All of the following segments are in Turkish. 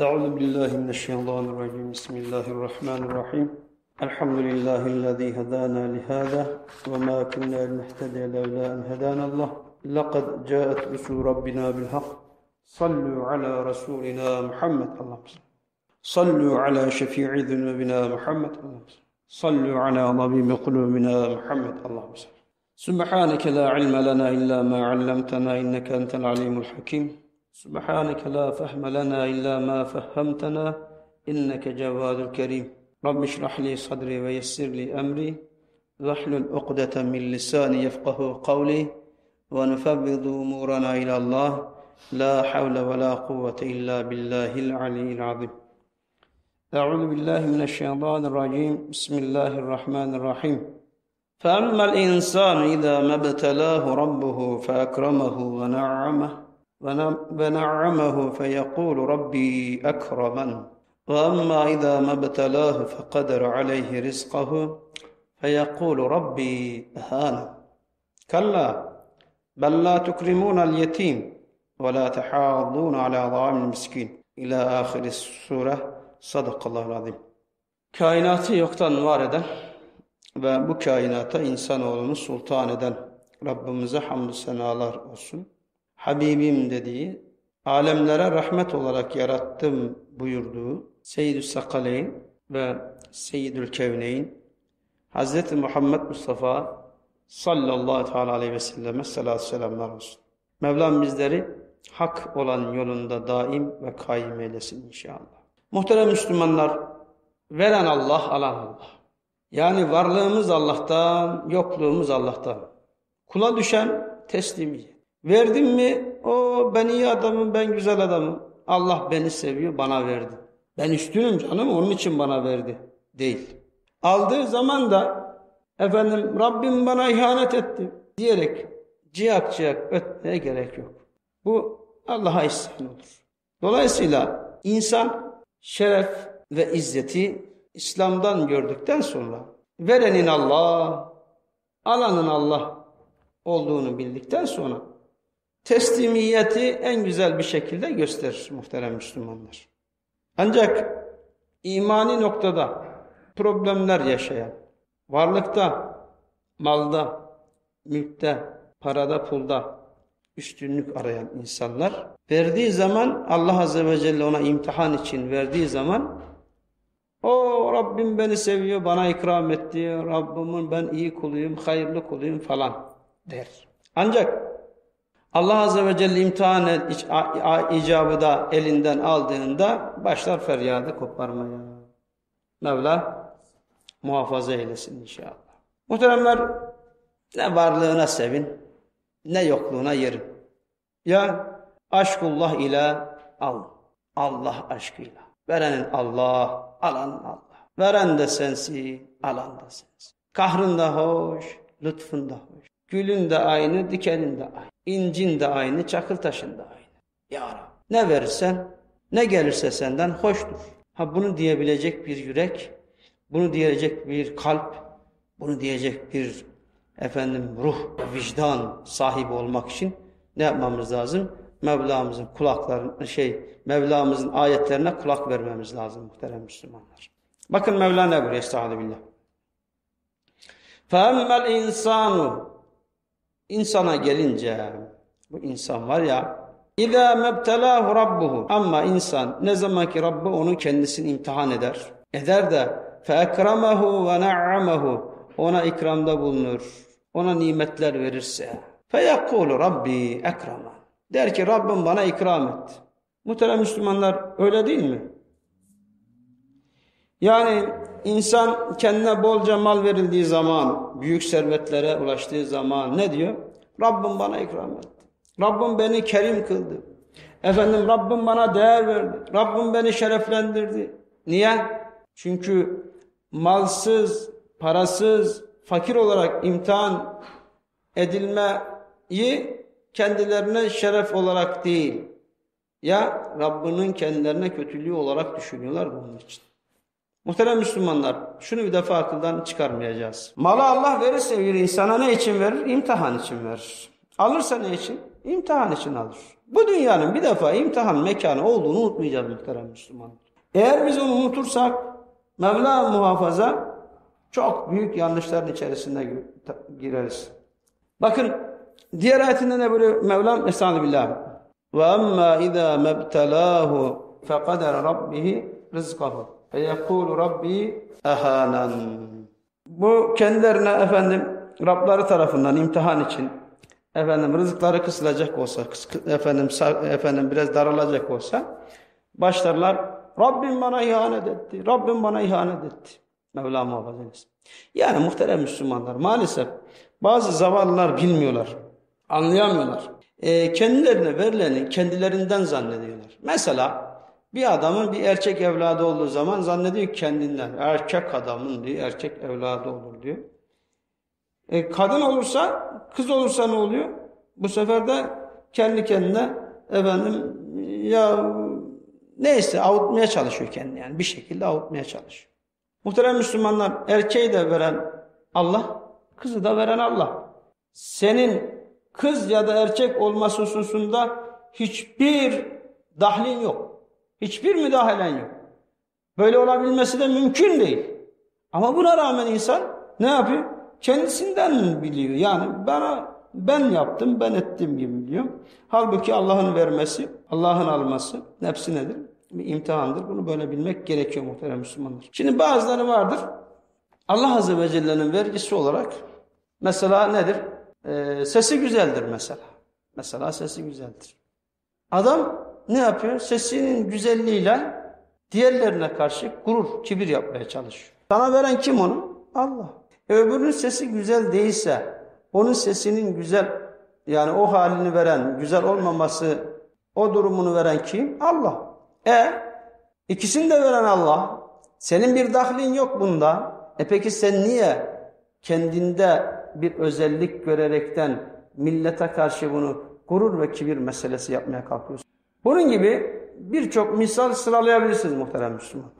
Euzu billahi mineşşeytanirracim. Bismillahirrahmanirrahim. Elhamdülillahi'llezî hedâna li hâzâ ve mâ kunnâ linehtediye levlâ en hedânallah. Laqad câet rusûlü rabbinâ bil hak. Sallu ala rasulina Muhammed Allah'ım. Sallu ala şefii zunubina Muhammed Allah'ım. Sallu ala tabibi kulubina Muhammed Allah'ım. Subhaneke la ilme lena illa ma allamtena inneke entel alimul hakim. Subhaneke la fehme lena illa ma fehemtena inneke cevvadul kerim. Rabbi şrah li sadri ve yessir li emri vehlul uqdeten min lisani yefkahu kavli ve nufevvidu umurana ilallah la havle ve la kuvvete illa billahil aliyyil azim. Euzu billahi mineşşeytanirracim. Bismillahirrahmanirrahim. فَأَمَّا الْإِنْسَانُ إِذَا مَا ابْتَلَاهُ رَبُّهُ فَأَكْرَمَهُ وَنَعَّمَهُ فَيَقُولُ رَبِّي أَكْرَمَنِ وَأَمَّا إِذَا مَا ابْتَلَاهُ فَقَدَرَ عَلَيْهِ رِزْقَهُ فَيَقُولُ رَبِّي أَهَانَ كَلَّا بَلْ لَا تُكْرِمُونَ الْيَتِيمَ وَلَا تَحَاضُّونَ عَلَى طَعَامِ الْمِسْكِينِ إِلَى آخِرِ السُّورَةِ صَدَقَ اللّٰهُ الْعَظِيمُ. Kainatı yoktan var eden ve bu kainata insanoğlunu sultan eden Rabbimize hamdü senalar olsun. Habibim dediği, alemlere rahmet olarak yarattım buyurduğu Seyyid-i Sakaleyn ve Seyyid-ül Kevneyn Hz. Muhammed Mustafa sallallahu aleyhi ve selleme selatü selamlar olsun. Mevlam bizleri hak olan yolunda daim ve kaim eylesin inşallah. Muhterem Müslümanlar, veren Allah, alan Allah. Yani varlığımız Allah'tan, yokluğumuz Allah'tan. Kula düşen teslimiyet. Verdim mi? O ben iyi adamım, ben güzel adamım. Allah beni seviyor, bana verdi. Ben üstünüm canım, onun için bana verdi. Değil. Aldığı zaman da efendim Rabbim bana ihanet etti diyerek ciyak ciyak ötmeye gerek yok. Bu Allah'a isyan olur. Dolayısıyla insan şeref ve izzeti İslam'dan gördükten sonra verenin Allah, alanın Allah olduğunu bildikten sonra teslimiyeti en güzel bir şekilde gösterir muhterem Müslümanlar. Ancak imani noktada problemler yaşayan, varlıkta, malda, mülkte, parada, pulda üstünlük arayan insanlar verdiği zaman, Allah Azze ve Celle ona imtihan için verdiği zaman o Rabbim beni seviyor, bana ikram etti, Rabbimin ben iyi kuluyum, hayırlı kuluyum falan der. Ancak Allah Azze ve Celle imtihan icabı da elinden aldığında başlar feryadı koparmaya. Mevla muhafaza eylesin inşallah. Muhteremler, ne varlığına sevin, ne yokluğuna yerin. Ya aşkullah ile al, Allah aşkıyla. Verenin Allah, alan Allah. Veren de sensin, alan da sensin. Kahrın da hoş, lütfun da hoş. Gülün de aynı, dikenin de aynı. İncin de aynı, çakıl taşın da aynı. Ya Rabbi, ne verirsen, ne gelirse senden hoştur. Ha, bunu diyebilecek bir yürek, bunu diyecek bir kalp, bunu diyecek bir ruh, vicdan sahibi olmak için ne yapmamız lazım? Mevlamızın Mevlamızın ayetlerine kulak vermemiz lazım muhterem Müslümanlar. Bakın Mevla ne buyuruyor? Estağfirullah. Fe'emmel insanu, insana gelince, bu insan var ya, İzâ mebtelâhu rabbuhu, ama insan ne zaman ki Rabbi onu kendisini imtihan eder de fe'ekramehu ve ne'amehu, ona ikramda bulunur, ona nimetler verirse feyekûlu rabbi ekramen, der ki Rabbim bana ikram etti. Muhterem Müslümanlar, öyle değil mi? Yani insan kendine bolca mal verildiği zaman, büyük servetlere ulaştığı zaman ne diyor? Rabbim bana ikram etti. Rabbim beni kerim kıldı. Efendim Rabbim bana değer verdi. Rabbim beni şereflendirdi. Niye? Çünkü malsız, parasız, fakir olarak imtihan edilmeyi kendilerine şeref olarak değil, ya Rabbinin kendilerine kötülüğü olarak düşünüyorlar bunun için. Muhterem Müslümanlar, şunu bir defa akıldan çıkarmayacağız. Malı Allah verirse bir insana ne için verir? İmtihan için verir. Alırsa ne için? imtihan için alır. Bu dünyanın bir defa imtihan mekanı olduğunu unutmayacağız muhterem Müslümanlar. Eğer biz onu unutursak Mevla muhafaza çok büyük yanlışların içerisinde gireriz. Bakın diğer ayetinde ne böyle Mevlam Estağfirullah. Ve amma iza mebtalahu faqadara rabbih rizqahu. Ve yekulu rabbi ahanan. Bu kendilerine Rabları tarafından imtihan için rızıkları kısılacak olsa, biraz daralacak olsa başlarlar Rabbim bana ihanet etti. Rabbim bana ihanet etti. Mevla muhafaza eylesin. Yani muhterem Müslümanlar maalesef bazı zavallılar bilmiyorlar. Anlayamıyorlar. Kendilerine verileni kendilerinden zannediyorlar. Mesela bir adamın bir erkek evladı olduğu zaman zannediyor kendinden. Erkek adamın diyor, erkek evladı olur diyor. Kadın olursa, kız olursa ne oluyor? Bu sefer de kendi kendine avutmaya çalışıyor kendini yani. Bir şekilde avutmaya çalışıyor. Muhterem Müslümanlar, erkeği de veren Allah, kızı da veren Allah. Senin kız ya da erkek olması hususunda hiçbir dahlin yok. Hiçbir müdahalen yok. Böyle olabilmesi de mümkün değil. Ama buna rağmen insan ne yapıyor? Kendisinden biliyor. Yani ben yaptım, ben ettim gibi biliyor. Halbuki Allah'ın vermesi, Allah'ın alması hepsi nedir? Bir imtihandır. Bunu böyle bilmek gerekiyor muhterem Müslümanlar. Şimdi bazıları vardır. Allah Azze ve Celle'nin vergisi olarak mesela nedir? Sesi güzeldir mesela. Mesela sesi güzeldir. Adam ne yapıyor? Sesinin güzelliğiyle diğerlerine karşı gurur, kibir yapmaya çalışıyor. Sana veren kim onu? Allah. Öbürünün sesi güzel değilse, onun sesinin güzel, yani o halini veren, güzel olmaması, o durumunu veren kim? Allah. İkisini de veren Allah. Senin bir dahlin yok bunda. Peki sen niye kendinde bir özellik görerekten millete karşı bunu gurur ve kibir meselesi yapmaya kalkıyorsun? Bunun gibi birçok misal sıralayabilirsiniz muhterem Müslümanlar.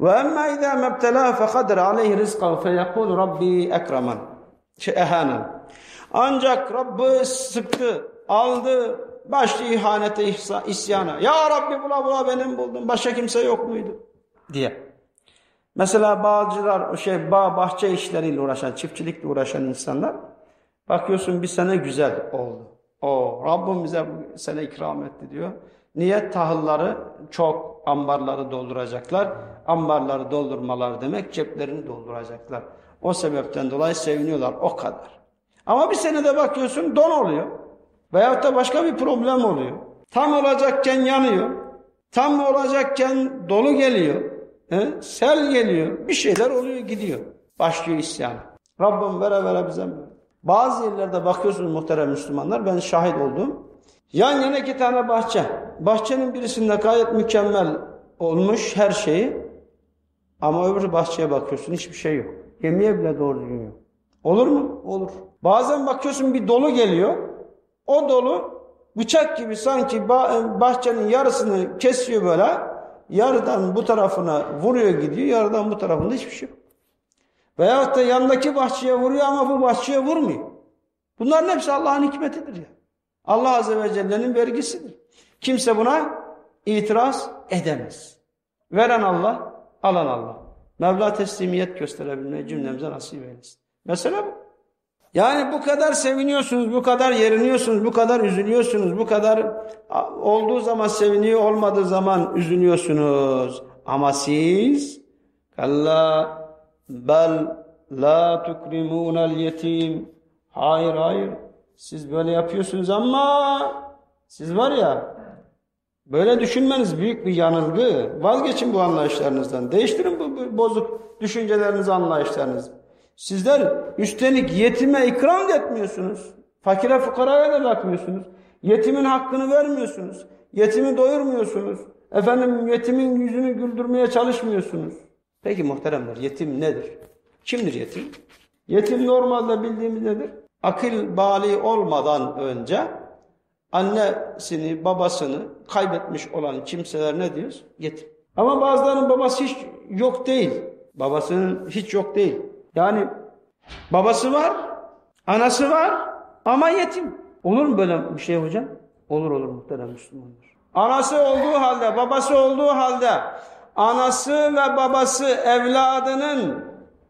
وَاَمَّا اِذَا مَبْتَلَاهُ فَقَدْرَ عَلَيْهِ رِزْقَهُ فَيَقُولُ رَبِّي اَكْرَمًا اَهَانًا. Ancak Rabb'i sıktı, aldı, başlı ihanete, isyana. Ya Rabbi bula benim buldum, başka kimse yok muydu? Diye. Mesela bağcılar, bahçe işleriyle uğraşan, çiftçilikle uğraşan insanlar, bakıyorsun bir sene güzel oldu. Rabbim bize bu sene ikram etti diyor. Niye? Tahılları çok, ambarları dolduracaklar. Ambarları doldurmalar demek ceplerini dolduracaklar. O sebepten dolayı seviniyorlar o kadar. Ama bir senede bakıyorsun don oluyor. Veyahut da başka bir problem oluyor. Tam olacakken yanıyor. Tam olacakken dolu geliyor. Sel geliyor. Bir şeyler oluyor gidiyor. Başlıyor isyan. Rabbim vere bize mi? Bazı yerlerde bakıyorsunuz muhterem Müslümanlar, ben şahit oldum. Yan yana iki tane bahçe. Bahçenin birisinde gayet mükemmel olmuş her şeyi. Ama öbür bahçeye bakıyorsun hiçbir şey yok. Yemeğe bile doğru düzgün yok. Olur mu? Olur. Bazen bakıyorsun bir dolu geliyor. O dolu bıçak gibi sanki bahçenin yarısını kesiyor böyle. Yarıdan bu tarafına vuruyor gidiyor. Yarıdan bu tarafında hiçbir şey yok. Veyahut da yandaki bahçeye vuruyor ama bu bahçeye vurmuyor. Bunların hepsi Allah'ın hikmetidir ya. Allah Azze ve Celle'nin vergisidir. Kimse buna itiraz edemez. Veren Allah, alan Allah. Mevla teslimiyet gösterebilmeyi cümlemize nasip eylesin. Mesela bu. Yani bu kadar seviniyorsunuz, bu kadar yeriniyorsunuz, bu kadar üzülüyorsunuz, bu kadar olduğu zaman seviniyor, olmadığı zaman üzülüyorsunuz. Ama siz kalla bel la tukrimunel yetim. Hayır. Siz böyle yapıyorsunuz ama siz var ya, böyle düşünmeniz büyük bir yanılgı. Vazgeçin bu anlayışlarınızdan. Değiştirin bu bozuk düşüncelerinizi, anlayışlarınızı. Sizler üstelik yetime ikram da etmiyorsunuz. Fakire fukaraya da bakmıyorsunuz. Yetimin hakkını vermiyorsunuz. Yetimi doyurmuyorsunuz. Yetimin yüzünü güldürmeye çalışmıyorsunuz. Peki muhteremler, yetim nedir? Kimdir yetim? Yetim normalde bildiğimiz nedir? Akıl bali olmadan önce annesini, babasını kaybetmiş olan kimseler ne diyoruz? Yetim. Ama bazılarının babası hiç yok değil. Babasının hiç yok değil. Yani babası var, anası var ama yetim. Olur mu böyle bir şey hocam? Olur olur muhterem Müslümanlar. Anası olduğu halde, babası olduğu halde, anası ve babası evladının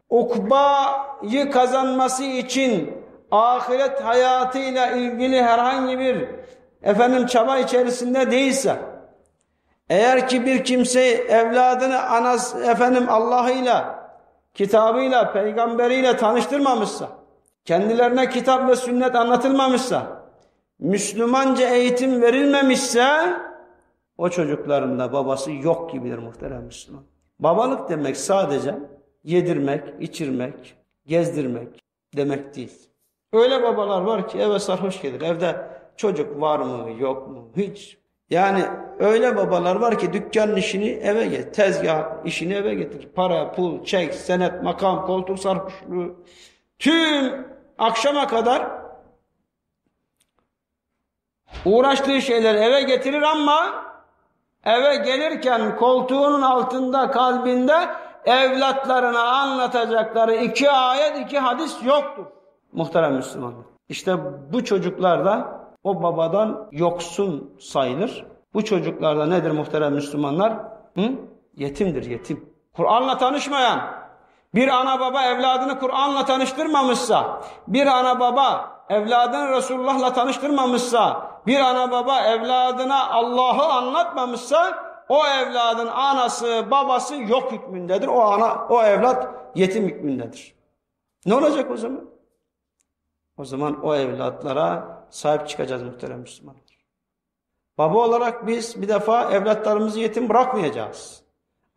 ukbayı kazanması için ahiret hayatıyla ilgili herhangi bir çaba içerisinde değilse, eğer ki bir kimse evladını Allah'ıyla, kitabıyla, peygamberiyle tanıştırmamışsa, kendilerine kitap ve sünnet anlatılmamışsa, Müslümanca eğitim verilmemişse, o çocukların da babası yok gibidir muhterem Müslüman. Babalık demek sadece yedirmek, içirmek, gezdirmek demek değil. Öyle babalar var ki eve sarhoş gelir. Evde çocuk var mı, yok mu? Hiç. Yani öyle babalar var ki dükkanın işini eve getirir, tezgah işini eve getirir. Para, pul, çek, senet, makam, koltuk sarhoşluğu. Tüm akşama kadar uğraştığı şeyleri eve getirir ama eve gelirken koltuğunun altında, kalbinde evlatlarına anlatacakları 2 ayet 2 hadis yoktur. Muhterem Müslümanlar. İşte bu çocuklar da o babadan yoksun sayılır. Bu çocuklar da nedir muhterem Müslümanlar? Yetimdir, yetim. Kur'an'la tanışmayan, bir ana baba evladını Kur'an'la tanıştırmamışsa, bir ana baba evladını Resulullah'la tanıştırmamışsa, bir ana baba evladına Allah'ı anlatmamışsa, o evladın anası, babası yok hükmündedir. O evlat yetim hükmündedir. Ne olacak o zaman? O zaman o evlatlara sahip çıkacağız muhterem Müslümanlar. Baba olarak biz bir defa evlatlarımızı yetim bırakmayacağız.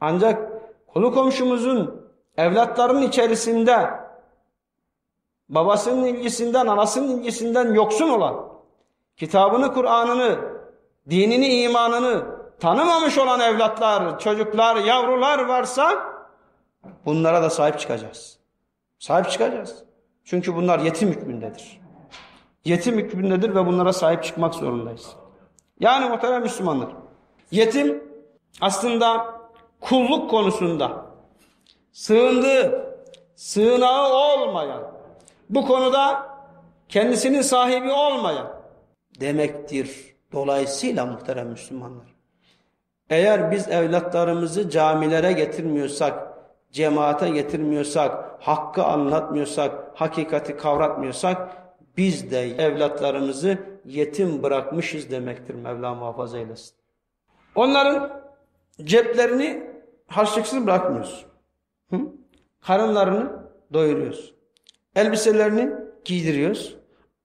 Ancak konu komşumuzun evlatlarının içerisinde babasının ilgisinden, anasının ilgisinden yoksun olan, kitabını, Kur'an'ını, dinini, imanını tanımamış olan evlatlar, çocuklar, yavrular varsa bunlara da sahip çıkacağız. Sahip çıkacağız. Çünkü bunlar yetim hükmündedir. Yetim hükmündedir ve bunlara sahip çıkmak zorundayız. Yani muhterem Müslümanlar, yetim aslında kulluk konusunda sığınağı olmayan, bu konuda kendisinin sahibi olmayan demektir. Dolayısıyla muhterem Müslümanlar, eğer biz evlatlarımızı camilere getirmiyorsak, cemaate getirmiyorsak, hakkı anlatmıyorsak, hakikati kavratmıyorsak, biz de evlatlarımızı yetim bırakmışız demektir. Mevla muhafaza eylesin. Onların ceplerini harçlıksız bırakmıyoruz. Karınlarını doyuruyoruz. Elbiselerini giydiriyoruz.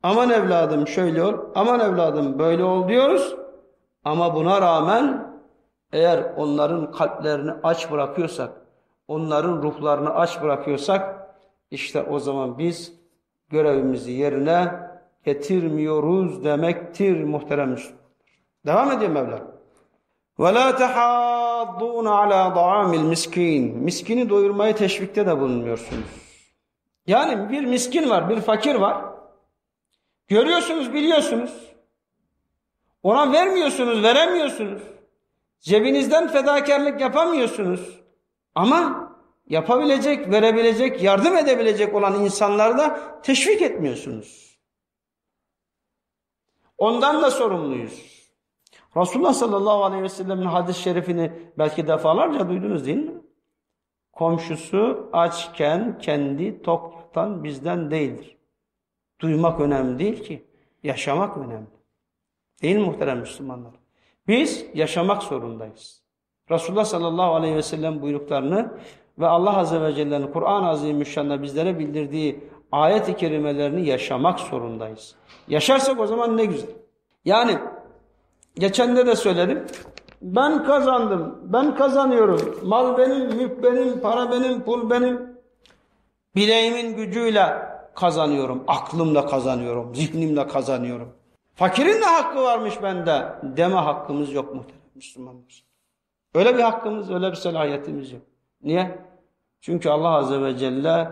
Aman evladım şöyle ol, aman evladım böyle ol diyoruz. Ama buna rağmen eğer onların kalplerini aç bırakıyorsak, onların ruhlarını aç bırakıyorsak, işte o zaman biz görevimizi yerine getirmiyoruz demektir muhterem Müslümanlar. Devam ediyor Mevla. وَلَا تَحَاضُّونَ عَلَى طَعَامِ الْمِسْكِينَ Miskini doyurmayı teşvikte de bulunmuyorsunuz. Yani bir miskin var, bir fakir var. Görüyorsunuz, biliyorsunuz. Ona vermiyorsunuz, veremiyorsunuz. Cebinizden fedakarlık yapamıyorsunuz. Ama yapabilecek, verebilecek, yardım edebilecek olan insanları da teşvik etmiyorsunuz. Ondan da sorumluyuz. Resulullah sallallahu aleyhi ve sellem'in hadis-i şerifini belki defalarca duydunuz değil mi? Komşusu açken kendi tok yatan bizden değildir. Duymak önemli değil ki, yaşamak önemli. Değil mi muhterem Müslümanlar? Biz yaşamak zorundayız. Resulullah sallallahu aleyhi ve sellem buyruklarını ve Allah azze ve celle'nin Kur'an-ı Azimüşşan'da bizlere bildirdiği ayet-i kerimelerini yaşamak zorundayız. Yaşarsak o zaman ne güzel. Yani geçende de söyledim. Ben kazandım, ben kazanıyorum. Mal benim, mülk benim, para benim, pul benim. Bileğimin gücüyle kazanıyorum, aklımla kazanıyorum, zihnimle kazanıyorum. Fakirin de hakkı varmış bende deme hakkımız yok muhtemelen Müslümanlar. Öyle bir hakkımız, öyle bir selahiyetimiz yok. Niye? Çünkü Allah azze ve celle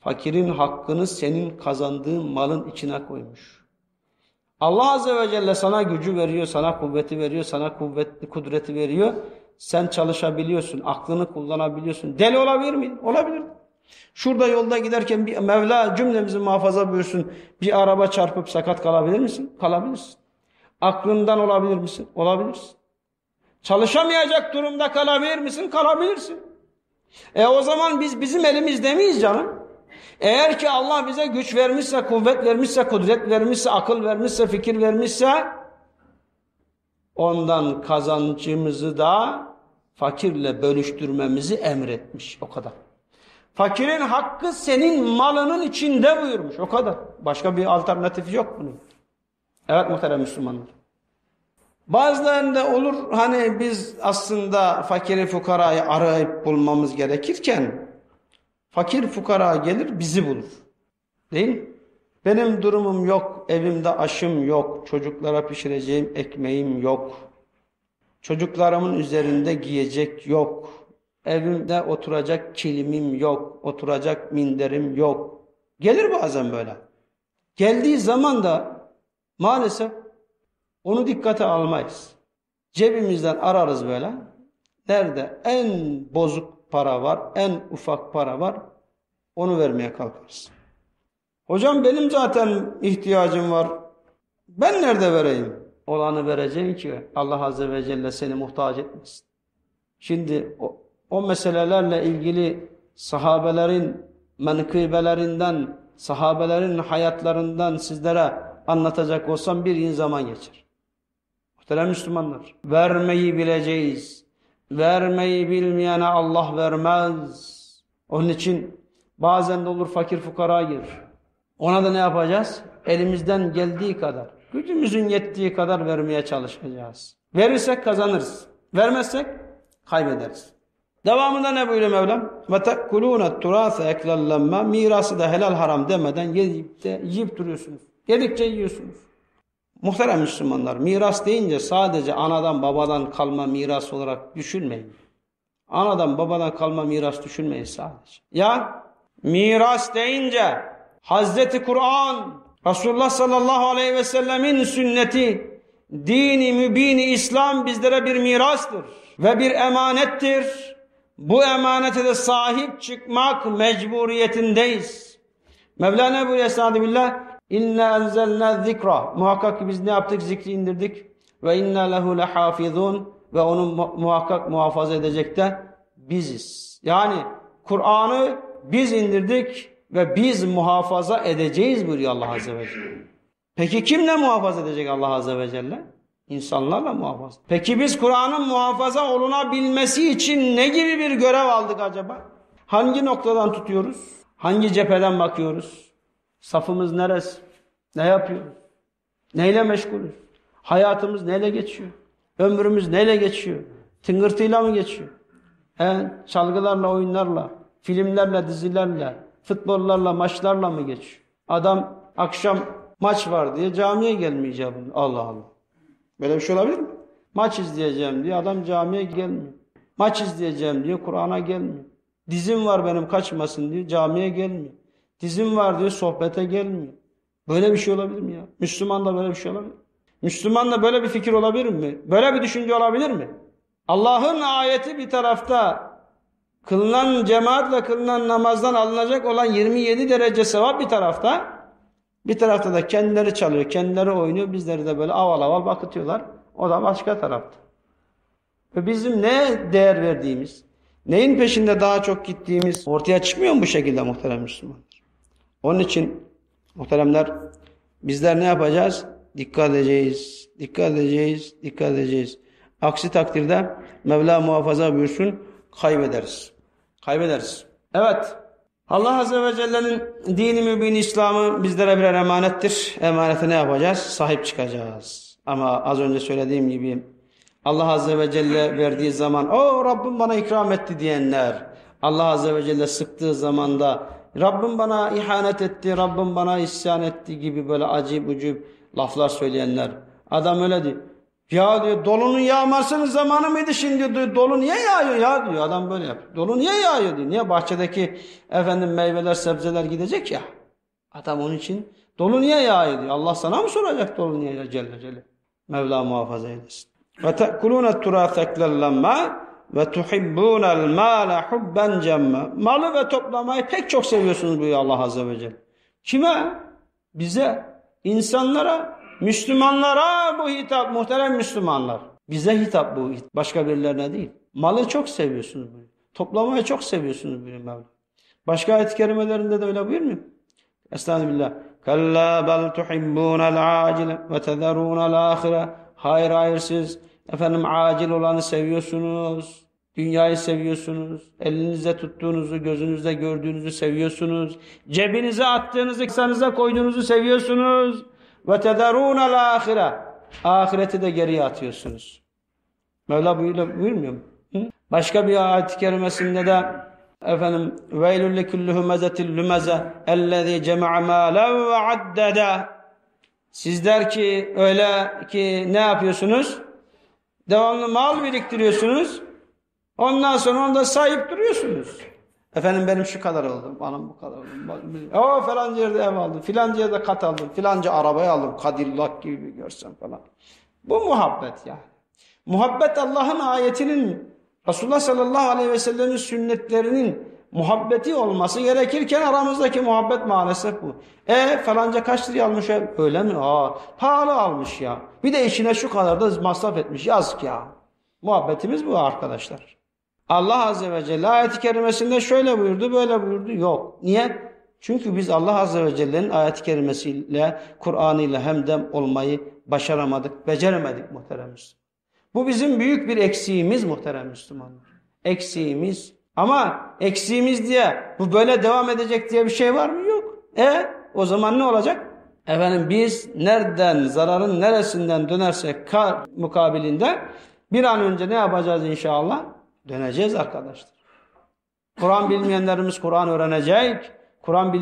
fakirin hakkını senin kazandığın malın içine koymuş. Allah azze ve celle sana gücü veriyor, sana kuvveti veriyor, sana kudreti veriyor. Sen çalışabiliyorsun, aklını kullanabiliyorsun. Deli olabilir miydin? Olabilir. Şurada yolda giderken bir Mevla cümlemizi muhafaza buyursun. Bir araba çarpıp sakat kalabilir misin? Kalabilirsin. Aklından olabilir misin? Olabilirsin. Çalışamayacak durumda kalabilir misin? Kalabilirsin. O zaman bizim elimizde miyiz canım? Eğer ki Allah bize güç vermişse, kuvvet vermişse, kudret vermişse, akıl vermişse, fikir vermişse ondan kazancımızı da fakirle bölüştürmemizi emretmiş. O kadar. Fakirin hakkı senin malının içinde buyurmuş. O kadar. Başka bir alternatifi yok bunun. Evet muhterem Müslümanlar. Bazılarında olur hani biz aslında fakiri fukarayı arayıp bulmamız gerekirken fakir fukara gelir bizi bulur. Değil mi? Benim durumum yok, evimde aşım yok, çocuklara pişireceğim ekmeğim yok, çocuklarımın üzerinde giyecek yok, evimde oturacak kilimim yok, oturacak minderim yok. Gelir bazen böyle. Geldiği zaman da maalesef onu dikkate almayız. Cebimizden ararız böyle. Nerede en bozuk para var, en ufak para var, onu vermeye kalkarız. Hocam benim zaten ihtiyacım var. Ben nerede vereyim? Olanı vereceğim ki Allah Azze ve Celle seni muhtaç etmesin. Şimdi o meselelerle ilgili sahabelerin menkıbelerinden, sahabelerin hayatlarından sizlere anlatacak olsam bir zaman geçer. Muhterem Müslümanlar, vermeyi bileceğiz. Vermeyi bilmeyene Allah vermez. Onun için bazen de olur fakir fukara gelir. Ona da ne yapacağız? Elimizden geldiği kadar, gücümüzün yettiği kadar vermeye çalışacağız. Verirsek kazanırız. Vermezsek kaybederiz. Devamında ne buyuruyor Mevlam? وَتَكُّلُونَ التُّرَاثَ اَكْلًا لَمَّا Mirası da helal haram demeden yiyip duruyorsunuz. Yedikçe yiyorsunuz. Muhterem Müslümanlar, miras deyince sadece anadan babadan kalma miras olarak düşünmeyin. Anadan babadan kalma miras düşünmeyin sadece. Ya miras deyince Hazreti Kur'an, Resulullah sallallahu aleyhi ve sellemin sünneti, dini mübini İslam bizlere bir mirastır ve bir emanettir. Bu emanete de sahip çıkmak mecburiyetindeyiz. Mevlana buyuruyor Estağfirullah. İnna enzelna zikra. Muhakkak ki biz ne yaptık? Zikri indirdik. Ve inna lehu lehafizun. Ve onu muhakkak muhafaza edecek de biziz. Yani Kur'an'ı biz indirdik ve biz muhafaza edeceğiz buyuruyor Allah Azze ve Celle. Peki kimle muhafaza edecek Allah Azze ve Celle? İnsanlarla muhafaza. Peki biz Kur'an'ın muhafaza olunabilmesi için ne gibi bir görev aldık acaba? Hangi noktadan tutuyoruz? Hangi cepheden bakıyoruz? Safımız neresi? Ne yapıyoruz? Neyle meşgulüz? Hayatımız neyle geçiyor? Ömrümüz neyle geçiyor? Tıngırtıyla mı geçiyor? Çalgılarla, oyunlarla, filmlerle, dizilerle, futbollarla, maçlarla mı geçiyor? Adam akşam maç var diye camiye gelmeyeceğim. Allah Allah. Böyle bir şey olabilir mi? Maç izleyeceğim diye adam camiye gelmiyor. Maç izleyeceğim diye Kur'an'a gelmiyor. Dizim var benim kaçmasın diye camiye gelmiyor. Dizim var diyor sohbete gelmiyor. Böyle bir şey olabilir mi ya? Müslüman da böyle bir şey olabilir mi? Müslüman da böyle bir fikir olabilir mi? Böyle bir düşünce olabilir mi? Allah'ın ayeti bir tarafta, kılınan cemaatle kılınan namazdan alınacak olan 27 derece sevap bir tarafta, bir tarafta da kendileri çalıyor, kendileri oynuyor, bizleri de böyle aval aval bakıtıyorlar. O da başka tarafta. Ve bizim ne değer verdiğimiz, neyin peşinde daha çok gittiğimiz ortaya çıkmıyor mu bu şekilde muhterem Müslüman? Onun için muhteremler bizler ne yapacağız? Dikkat edeceğiz, dikkat edeceğiz, dikkat edeceğiz. Aksi takdirde Mevla muhafaza buyursun kaybederiz. Kaybederiz. Evet. Allah Azze ve Celle'nin dini mübin İslam'ı bizlere birer emanettir. Emanete ne yapacağız? Sahip çıkacağız. Ama az önce söylediğim gibi Allah Azze ve Celle verdiği zaman o Rabbim bana ikram etti diyenler, Allah Azze ve Celle sıktığı zamanda Rabbim bana ihanet etti, Rabbim bana isyan etti gibi böyle acib ucub laflar söyleyenler. Adam öyle diyor. Ya diyor dolunun yağmasının zamanı mıydı şimdi diyor. Dolu niye yağıyor ya diyor. Adam böyle yapıyor. Dolu niye yağıyor diyor. Niye bahçedeki meyveler sebzeler gidecek ya. Adam onun için dolu niye yağıyor diyor. Allah sana mı soracak dolu niye yağıyor Celle Celle. Mevla muhafaza eylesin. وَتَأْكُلُونَ التُّرَاثَ اَكْلًا لَمَّا ve tuhibbunel mâle hubben cemme. Malı ve toplamayı pek çok seviyorsunuz buyuruyor Allah Azze ve Celle. Kime? Bize, insanlara, Müslümanlara bu hitap, muhterem Müslümanlar. Bize hitap bu, başka birilerine değil. Malı çok seviyorsunuz buyuruyor. Toplamayı çok seviyorsunuz buyuruyor Mevla. Başka ayet-i kerimelerinde de öyle buyurmuyor mu? Estağfirullah. Kalla bel tuhibbunel acile ve tezerunel ahire. Hayır, hayır, siz efendim acil olanı seviyorsunuz. Dünyayı seviyorsunuz. Elinizde tuttuğunuzu, gözünüzde gördüğünüzü seviyorsunuz. Cebinize attığınızı, kısanıza koyduğunuzu seviyorsunuz. Ve tezerunel ahire. Ahireti de geriye atıyorsunuz. Mevla buyurmuyor mu? Başka bir ayet-i kerimesinde de efendim veylül likülli hümezetil lümeze ellezî cema'a mâlen ve addede. Sizler ki öyle ki ne yapıyorsunuz? Devamlı mal biriktiriyorsunuz. Ondan sonra onu da sahip duruyorsunuz. Efendim benim şu kadar oldu, benim bu kadar oldu. O falan yerde ev aldım, filan yerde kat aldım, filanca arabayı aldım. Kadillak gibi bir görsem falan. Bu muhabbet yani. Muhabbet Allah'ın ayetinin, Resulullah sallallahu aleyhi ve sellem'in sünnetlerinin muhabbeti olması gerekirken aramızdaki muhabbet maalesef bu. Falanca kaç liraya almış öyle mi? Pahalı almış ya. Bir de işine şu kadar da masraf etmiş. Yazık ya. Muhabbetimiz bu arkadaşlar. Allah Azze ve Celle ayet-i kerimesinde şöyle buyurdu, böyle buyurdu. Yok. Niye? Çünkü biz Allah Azze ve Celle'nin ayet-i kerimesiyle, Kur'an'ıyla hemdem olmayı başaramadık, beceremedik muhterem Müslüman. Bu bizim büyük bir eksiğimiz muhterem Müslümanlar. Eksiğimiz. Ama eksiğimiz diye bu böyle devam edecek diye bir şey var mı? Yok. O zaman ne olacak? Efendim biz nereden, zararın neresinden dönersek kar mukabilinde bir an önce ne yapacağız inşallah? Döneceğiz arkadaşlar. Kur'an bilmeyenlerimiz Kur'an öğrenecek. Kur'an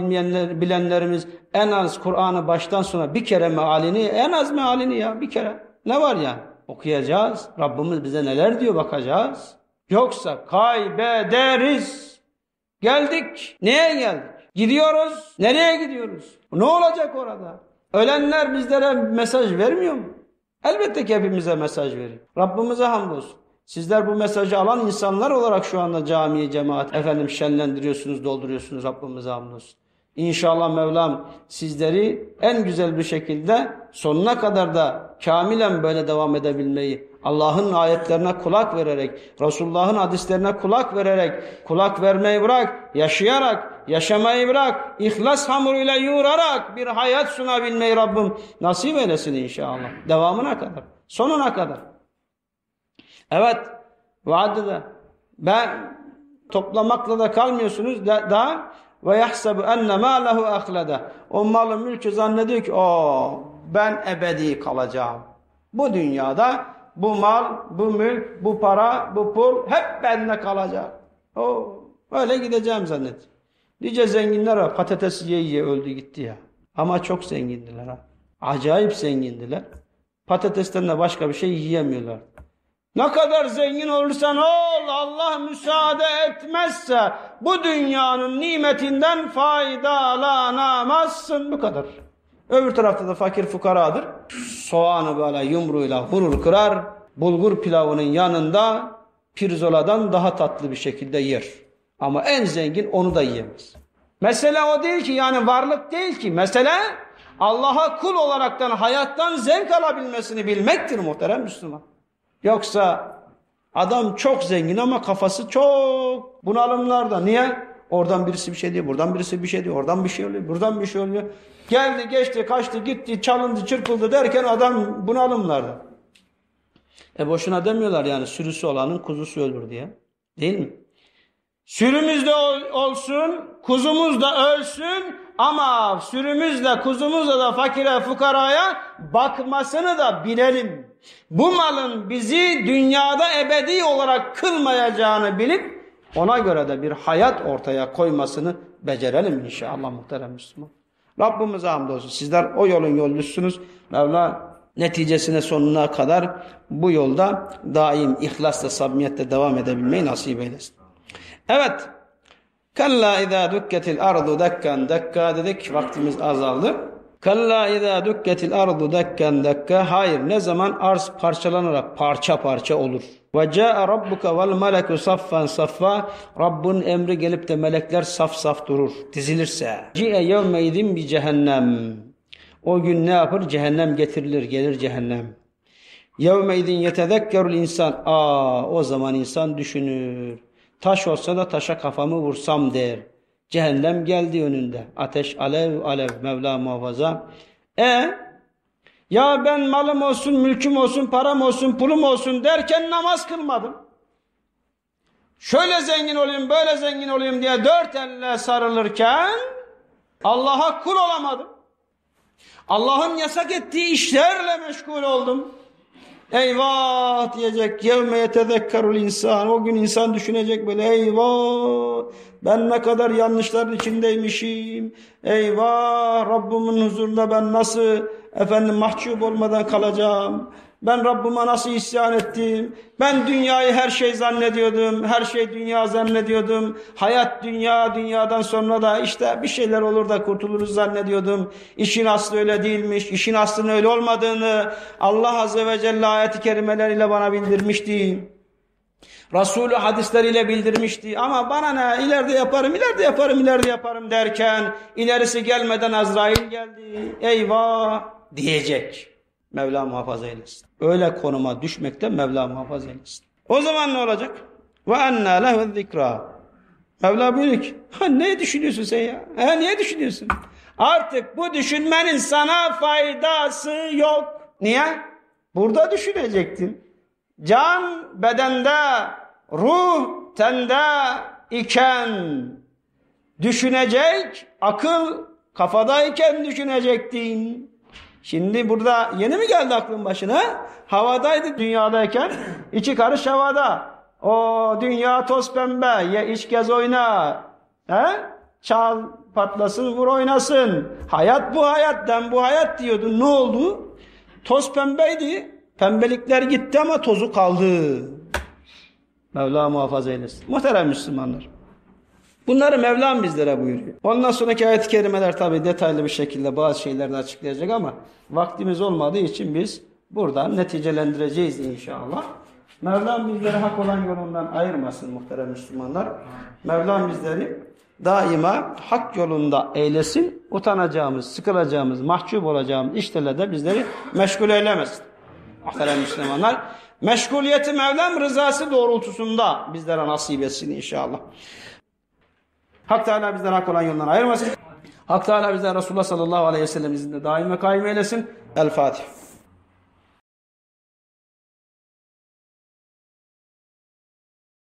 bilenlerimiz en az Kur'an'ı baştan sona bir kere mealini, en az mealini ya bir kere. Ne var yani? Okuyacağız. Rabbimiz bize neler diyor bakacağız. Yoksa kaybederiz. Geldik. Neye geldik? Gidiyoruz. Nereye gidiyoruz? Ne olacak orada? Ölenler bizlere mesaj vermiyor mu? Elbette ki hepimize mesaj veriyor. Rabbimize hamdolsun. Sizler bu mesajı alan insanlar olarak şu anda camiyi, cemaat efendim şenlendiriyorsunuz, dolduruyorsunuz. Rabbimize hamdolsun. İnşallah Mevlam sizleri en güzel bir şekilde sonuna kadar da kamilen böyle devam edebilmeyi, Allah'ın ayetlerine kulak vererek, Resulullah'ın hadislerine kulak vererek, kulak vermeyi bırak, yaşayarak, yaşamayı bırak, ihlas hamuruyla yoğurarak bir hayat sunabilmeyi Rabbim nasip eylesin inşallah. Devamına kadar, sonuna kadar. Evet, vaadi de ben toplamakla da kalmıyorsunuz daha. Ve yahsabu enne ma lehu ahlada. O malı mülkü zannediyor ki ben ebedi kalacağım. Bu dünyada bu mal, bu mülk, bu para, bu pul hep bende kalacak. Öyle gideceğim zannediyor. Nice zenginler var. Patates yiye yiye öldü gitti ya. Ama çok zengindiler ha. Acayip zengindiler. Patatesten de başka bir şey yiyemiyorlar. Ne kadar zengin olursan ol, Allah müsaade etmezse bu dünyanın nimetinden faydalanamazsın. Bu kadar. Öbür tarafta da fakir fukaradır. Soğanı böyle yumruğuyla vurur kırar, bulgur pilavının yanında pirzoladan daha tatlı bir şekilde yer. Ama en zengin onu da yiyemez. Mesele o değil ki, yani varlık değil ki. Mesele Allah'a kul olaraktan hayattan zevk alabilmesini bilmektir muhterem Müslüman. Yoksa adam çok zengin ama kafası çok bunalımlarda. Niye? Oradan birisi bir şey diyor, buradan birisi bir şey diyor, oradan bir şey oluyor, buradan bir şey oluyor. Geldi, geçti, kaçtı, gitti, çalındı, çırpıldı derken adam bunalımlarda. Boşuna demiyorlar yani sürüsü olanın kuzusu ölür diye. Değil mi? Sürümüz de olsun, kuzumuz da ölsün ama sürümüzle, kuzumuzla da fakire, fukaraya bakmasını da bilelim. Bu malın bizi dünyada ebedi olarak kılmayacağını bilip ona göre de bir hayat ortaya koymasını becerelim inşallah muhterem Müslüman. Rabbimize hamdolsun. Sizler o yolun yolcusunuz. Mevla neticesine sonuna kadar bu yolda daim ihlasla, samimiyetle devam edebilmeyi nasip eylesin. Evet. Kalla izâ dukketil ardu dekkan dekka dedik. Vaktimiz azaldı. Kalla izâ dukketil ardu dekken dekke. Hayır, ne zaman arz parçalanarak parça parça olur. Ve câe rabbuka vel meleku saffen saffa. Rabb'ın emri gelip de melekler saf saf durur, dizilirse. Ci'e yevme idin bi cehennem. O gün ne yapar? Cehennem getirilir, gelir cehennem. Yevme idin yetezekkerul insan. O zaman insan düşünür. Taş olsa da taşa kafamı vursam der. Cehennem geldi önünde. Ateş alev alev, Mevla muhafaza. Ya ben malım olsun, mülküm olsun, param olsun, pulum olsun derken namaz kılmadım. Şöyle zengin olayım, böyle zengin olayım diye dört elle sarılırken Allah'a kul olamadım. Allah'ın yasak ettiği işlerle meşgul oldum. Eyvah diyecek. Yevme yetezekkerul insan. O gün insan düşünecek böyle. Eyvah, ben ne kadar yanlışların içindeymişim. Eyvah, Rabbimin huzurunda ben nasıl mahcup olmadan kalacağım. Ben Rabbime nasıl isyan ettim. Ben dünyayı her şey zannediyordum. Her şey dünya zannediyordum. Hayat dünya, dünyadan sonra da işte bir şeyler olur da kurtuluruz zannediyordum. İşin aslı öyle değilmiş. İşin aslının öyle olmadığını Allah Azze ve Celle ayet-i kerimeleriyle bana bildirmişti. Resulü hadisleriyle bildirmişti. Ama bana ne, ileride yaparım derken ilerisi gelmeden Azrail geldi. Eyvah diyecek. Mevla muhafaza eylesin. Öyle konuma düşmekten Mevla muhafaza eylesin. O zaman ne olacak? Ve ennâ lehu zikra. Mevla buyuruyor ki, ne düşünüyorsun sen ya? Niye düşünüyorsun? Artık bu düşünmenin sana faydası yok. Niye? Burada düşünecektin. Can bedende, ruh tende iken düşünecek, akıl kafadayken düşünecektin. Şimdi burada yeni mi geldi aklın başına? Havadaydı dünyadayken. İçi karış havada. O dünya toz pembe. Ye iç gez oyna. Çal patlasın vur oynasın. Hayat bu hayattan bu hayat diyordu. Ne oldu? Toz pembeydi. Pembelikler gitti ama tozu kaldı. Mevla muhafaza eylesin. Muhterem Müslümanlar. Bunları Mevlam bizlere buyuruyor. Ondan sonraki ayet-i kerimeler tabii detaylı bir şekilde bazı şeyleri de açıklayacak ama vaktimiz olmadığı için biz buradan neticelendireceğiz inşallah. Mevlam bizleri hak olan yolundan ayırmasın muhterem Müslümanlar. Mevlam bizleri daima hak yolunda eylesin. Utanacağımız, sıkılacağımız, mahcup olacağımız işlerle de bizleri meşgul eylemesin. Muhterem Müslümanlar, meşguliyeti Mevlam rızası doğrultusunda bizlere nasip etsin inşallah. Hak Teala bizden hak olan yoldan ayırmasın. Hak Teala bizden Resulullah sallallahu aleyhi ve sellem'in izinde daim ve kaim eylesin. El Fatiha.